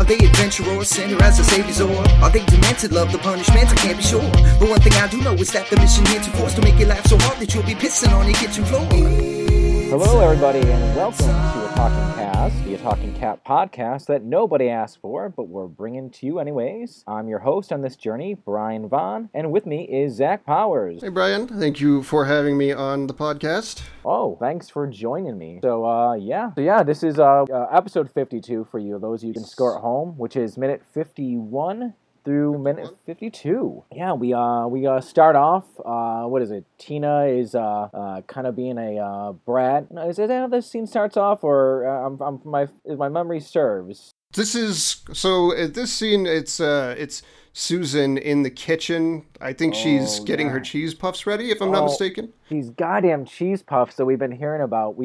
Are they adventurers, sent as a savior's or are they demented, love the punishment? I can't be sure. But one thing I do know is that the mission here to force to make your life so hard that you'll be pissing on your kitchen floor. Hello, everybody, and welcome to A Talking Cast, the A Talking Cat podcast that nobody asked for, but we're bringing to you anyways. I'm your host on this journey, Brian Vaughn, and with me is Zach Powers. Hey, Brian. Thank you for having me on the podcast. Oh, thanks for joining me. So, this is episode 52 for you, those of you who can score at home, which is minute 51 through minute 52. Yeah, we start off, Tina is kind of being a brat. Is that how this scene starts off, or my memory serves? This scene, it's Susan in the kitchen. I think she's getting her cheese puffs ready, if I'm not mistaken. These goddamn cheese puffs that we've been hearing about.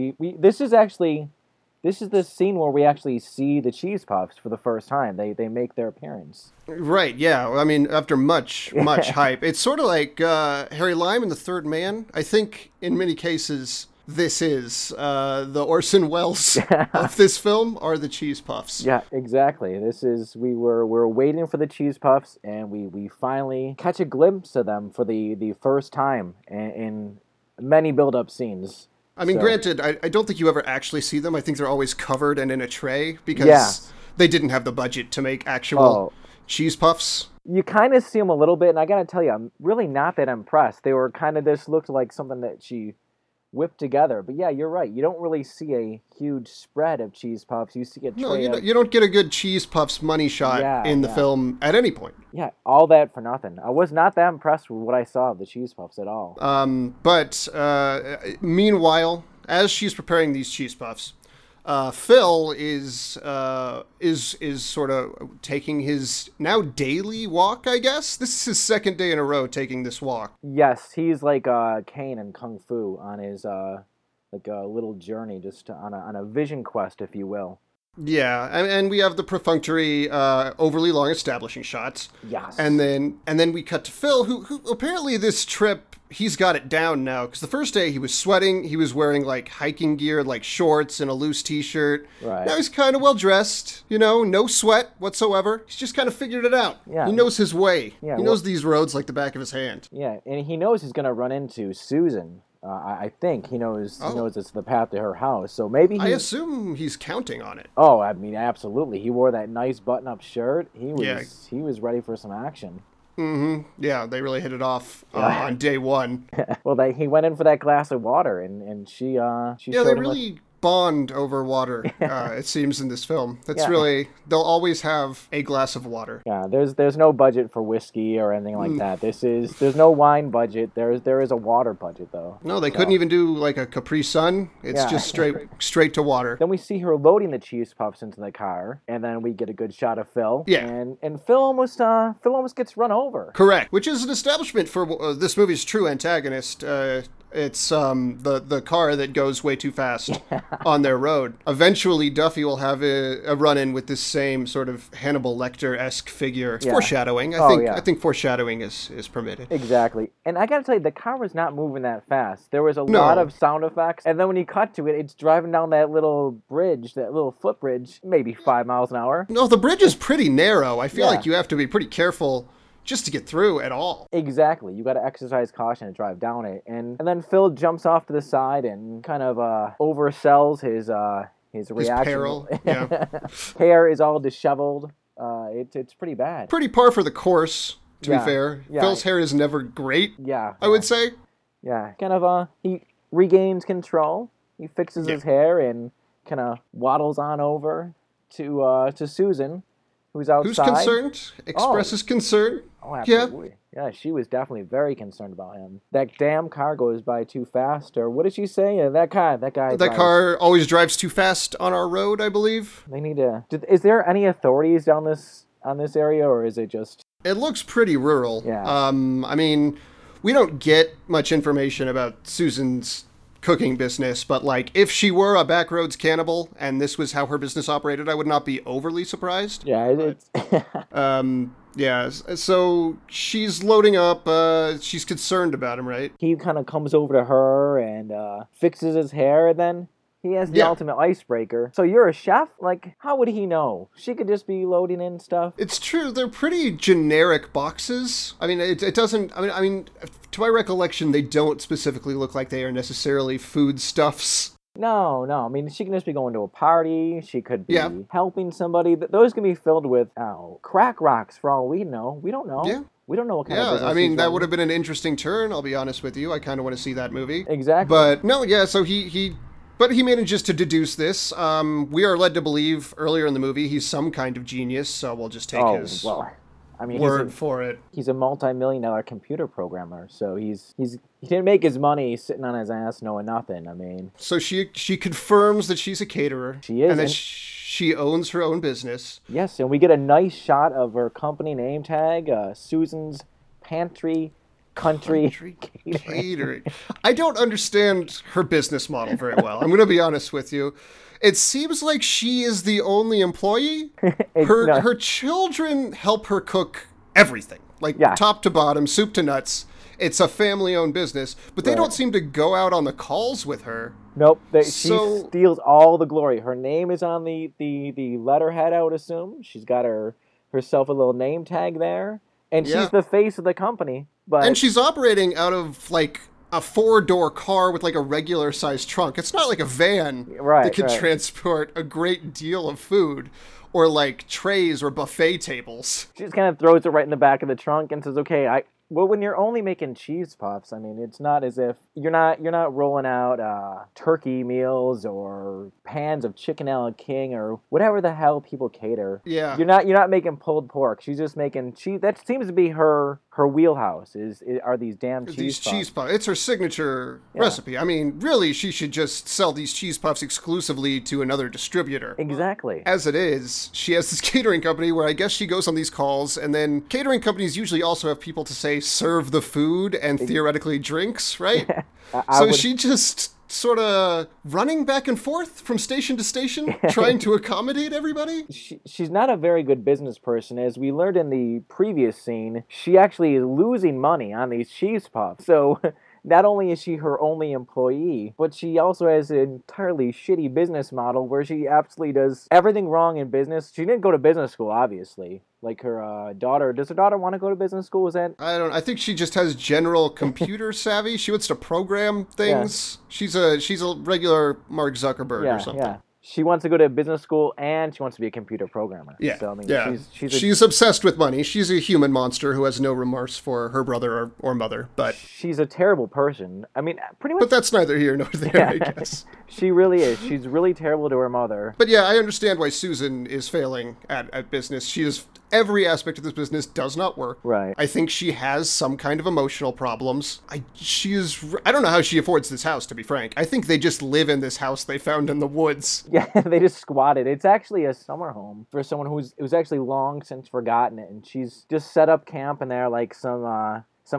This is the scene where we actually see the cheese puffs for the first time. They make their appearance. Right, yeah. I mean, after much hype. It's sort of like Harry Lime in The Third Man. I think in many cases, this is the Orson Welles of this film are the cheese puffs. Yeah, exactly. We're waiting for the cheese puffs, and we finally catch a glimpse of them for the first time in many build-up scenes. I mean, Granted, I don't think you ever actually see them. I think they're always covered and in a tray because they didn't have the budget to make actual cheese puffs. You kind of see them a little bit, and I gotta tell you, I'm really not that impressed. They were kind of, this looked like something that she whipped together, but yeah, you're right. You don't really see a huge spread of cheese puffs. You see a tray. No, you don't get a good cheese puffs money shot in the film at any point. Yeah, all that for nothing. I was not that impressed with what I saw of the cheese puffs at all. Meanwhile, as she's preparing these cheese puffs, Phil is sort of taking his now daily walk, I guess. This is his second day in a row taking this walk. Yes, he's like Kane in Kung Fu on his little journey, just on a vision quest, if you will. Yeah, and we have the perfunctory, overly long establishing shots. Yes. And then we cut to Phil, who apparently this trip, he's got it down now. Because the first day he was sweating, he was wearing like hiking gear, like shorts and a loose t-shirt. Right. Now he's kind of well-dressed, no sweat whatsoever. He's just kind of figured it out. Yeah. He knows his way. Yeah, he knows these roads like the back of his hand. Yeah, and he knows he's going to run into Susan. I think he knows. He knows it's the path to her house, so maybe I assume he's counting on it. Oh, I mean, absolutely. He wore that nice button-up shirt. He was ready for some action. Mm-hmm. Yeah, they really hit it off on day one. Well, he went in for that glass of water, and she showed him they really bond over water. It seems in this film. That's really, they'll always have a glass of water. Yeah, there's no budget for whiskey or anything like that. There's no wine budget. There is a water budget though. No, they couldn't even do like a Capri Sun. It's just straight to water. Then we see her loading the cheese puffs into the car, and then we get a good shot of Phil. Yeah, and Phil almost gets run over. Correct, which is an establishment for this movie's true antagonist. It's the car that goes way too fast on their road. Eventually, Duffy will have a run-in with this same sort of Hannibal Lecter-esque figure. It's foreshadowing. I think foreshadowing is permitted. Exactly. And I gotta tell you, the car was not moving that fast. There was a lot of sound effects. And then when you cut to it, it's driving down that little bridge, that little footbridge, maybe 5 miles an hour. No, the bridge is pretty narrow. I feel like you have to be pretty careful just to get through at all. Exactly. You got to exercise caution and drive down it. And then Phil jumps off to the side and kind of oversells his reaction. His peril, yeah. Hair is all disheveled. It's pretty bad. Pretty par for the course, to be fair. Yeah. Phil's hair is never great, I would say. Yeah. Kind of, he regains control. He fixes his hair and kind of waddles on over to Susan, who's outside. Who's concerned? Expresses concern. Oh, absolutely. Yeah, she was definitely very concerned about him. That damn car goes by too fast, or what did she say? Yeah, that guy. That car always drives too fast on our road, I believe. They need to. Is there any authorities down this on this area, or is it just? It looks pretty rural. Yeah. I mean, we don't get much information about Susan's cooking business, but like if she were a backroads cannibal and this was how her business operated, I would not be overly surprised. Yeah, it's yeah, so she's loading up. She's concerned about him, right? He kind of comes over to her and fixes his hair, and then he has the ultimate icebreaker. So you're a chef? Like, how would he know? She could just be loading in stuff. It's true. They're pretty generic boxes. I mean, it doesn't... I mean, to my recollection, they don't specifically look like they are necessarily foodstuffs. No. I mean, she can just be going to a party. She could be helping somebody. Those can be filled with crack rocks for all we know. We don't know. Yeah. We don't know what kind of business. Yeah, I mean, that would have been an interesting turn, I'll be honest with you. I kind of want to see that movie. Exactly. But, no, yeah, so But he manages to deduce this. We are led to believe earlier in the movie he's some kind of genius, so we'll just take his word for it. He's a multi-million-dollar computer programmer, so he didn't make his money sitting on his ass knowing nothing. I mean, so she confirms that she's a caterer. She is, and that she owns her own business. Yes, and we get a nice shot of her company name tag, Susan's Pantry. Country catering. I don't understand her business model very well. I'm going to be honest with you. It seems like she is the only employee. Her children help her cook everything, like top to bottom, soup to nuts. It's a family-owned business, but they don't seem to go out on the calls with her. Nope. She steals all the glory. Her name is on the letterhead, I would assume. She's got herself a little name tag there. And she's the face of the company. And she's operating out of, like, a four-door car with, like, a regular-sized trunk. It's not like a van that can transport a great deal of food or, like, trays or buffet tables. She just kind of throws it right in the back of the trunk and says, okay, when you're only making cheese puffs, I mean, it's not as if you're not rolling out turkey meals or pans of chicken a la king or whatever the hell people cater. Yeah. You're not making pulled pork. She's just making cheese. That seems to be her wheelhouse. Are these damn cheese puffs? These cheese puffs. It's her signature recipe. I mean, really, she should just sell these cheese puffs exclusively to another distributor. Exactly. As it is, she has this catering company where I guess she goes on these calls, and then catering companies usually also have people to say, serve the food and theoretically drinks, right? So she just sort of running back and forth from station to station, trying to accommodate everybody. She's not a very good business person. As we learned in the previous scene, she actually is losing money on these cheese puffs. So not only is she her only employee, but she also has an entirely shitty business model where she absolutely does everything wrong in business. She didn't go to business school, obviously. Like her daughter. Does her daughter want to go to business school? Is that? I think she just has general computer savvy. She wants to program things. Yeah. She's a regular Mark Zuckerberg or something. Yeah. She wants to go to business school and she wants to be a computer programmer. Yeah. So, I mean, she's obsessed with money. She's a human monster who has no remorse for her brother or mother. But she's a terrible person. I mean, pretty much. But that's neither here nor there, I guess. She really is. She's really terrible to her mother. But yeah, I understand why Susan is failing at business. She is. Every aspect of this business does not work. Right. I think she has some kind of emotional problems. I don't know how she affords this house, to be frank. I think they just live in this house they found in the woods. Yeah, they just squatted. It's actually a summer home for someone it was actually long since forgotten it, and she's just set up camp in there like some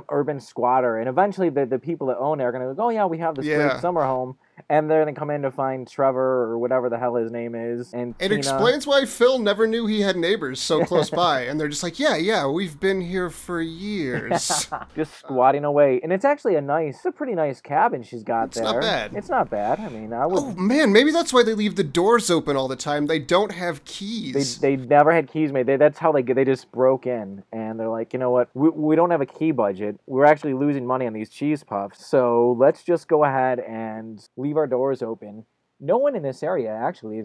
urban squatter. And eventually the people that own it are going to go, oh yeah, we have this great summer home. And they're going to come in to find Trevor or whatever the hell his name is. And it explains why Phil never knew he had neighbors so close by. And they're just like, yeah, we've been here for years. Just squatting away. And it's actually it's a pretty nice cabin she's got there. It's not bad. It's not bad. I mean, Oh, man, maybe that's why they leave the doors open all the time. They don't have keys. They never had keys, mate. That's how they just broke in. And they're like, you know what? We don't have a key budget. We're actually losing money on these cheese puffs. So let's just go ahead and leave our doors open. No one in this area actually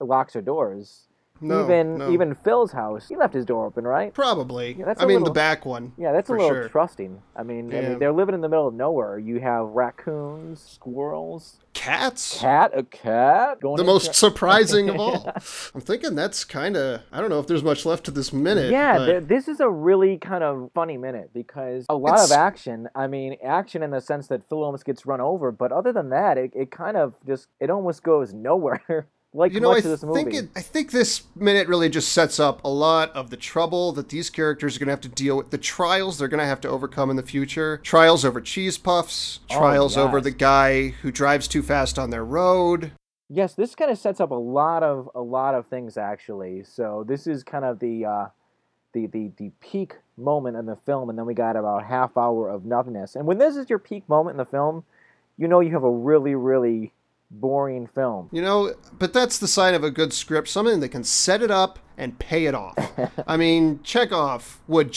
locks their doors. even Phil's house, he left his door open, right? Probably. Yeah, the back one. Yeah, that's a little trusting. I mean, they're living in the middle of nowhere. You have raccoons, squirrels, cats. A cat. The most surprising of all. I'm thinking that's kind of, I don't know if there's much left to this minute. Yeah, this is a really kind of funny minute because a lot of action. I mean, action in the sense that Phil almost gets run over, but other than that, it kind of just, it almost goes nowhere. I think this minute really just sets up a lot of the trouble that these characters are going to have to deal with, the trials they're going to have to overcome in the future. Trials over cheese puffs, trials over the guy who drives too fast on their road. Yes, this kind of sets up a lot of things actually. So this is kind of the peak moment in the film, and then we got about a half hour of nothingness. And when this is your peak moment in the film, you know you have a really, really boring film. You know, but that's the sign of a good script, something that can set it up and pay it off. I mean, Chekhov would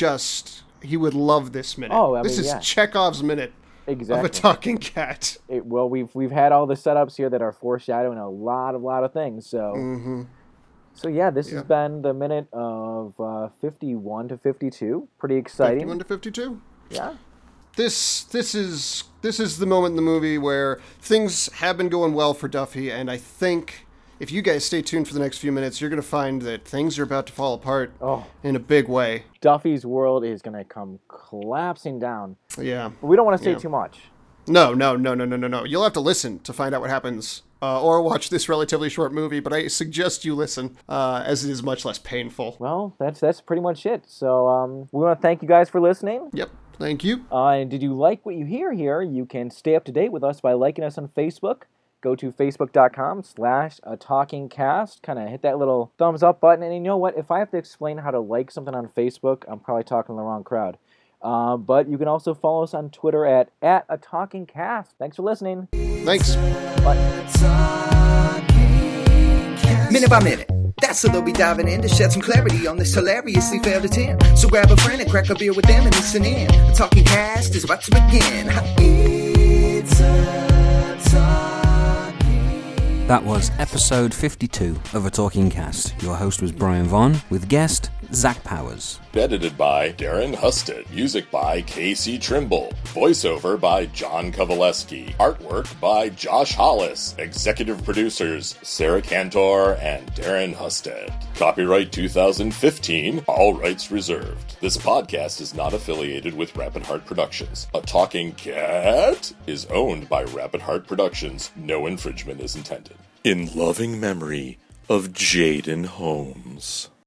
love this minute. This is Chekhov's minute of A Talking Cat. We've had all the setups here that are foreshadowing a lot of things, so... Mm-hmm. So yeah, this has been the minute of 51 to 52. Pretty exciting. 51 to 52? Yeah. This is the moment in the movie where things have been going well for Duffy, and I think if you guys stay tuned for the next few minutes, you're going to find that things are about to fall apart in a big way. Duffy's world is going to come collapsing down. Yeah. But we don't want to say too much. No. You'll have to listen to find out what happens. Or watch this relatively short movie, but I suggest you listen, as it is much less painful. Well, that's pretty much it. So we want to thank you guys for listening. Yep, thank you. And did you like what you hear here? You can stay up to date with us by liking us on Facebook. Go to facebook.com/atalkingcast. Kind of hit that little thumbs up button. And you know what? If I have to explain how to like something on Facebook, I'm probably talking to the wrong crowd. But you can also follow us on Twitter at atalkingcast. Thanks for listening. Thanks. Bye. Minute by minute. That's what they'll be diving in to shed some clarity on this hilariously failed attempt. So grab a friend and crack a beer with them and listen in. A Talking Cast is about to begin. It's a talking. That was episode 52 of A Talking Cast. Your host was Brian Vaughn with guest Zach Powers. Edited by Darren Husted. Music by Casey Trimble. Voiceover by John Kovaleski. Artwork by Josh Hollis. Executive producers Sarah Cantor and Darren Husted. Copyright 2015. All rights reserved. This podcast is not affiliated with Rapid Heart Productions. A Talking Cat is owned by Rapid Heart Productions. No infringement is intended. In loving memory of Jaden Holmes.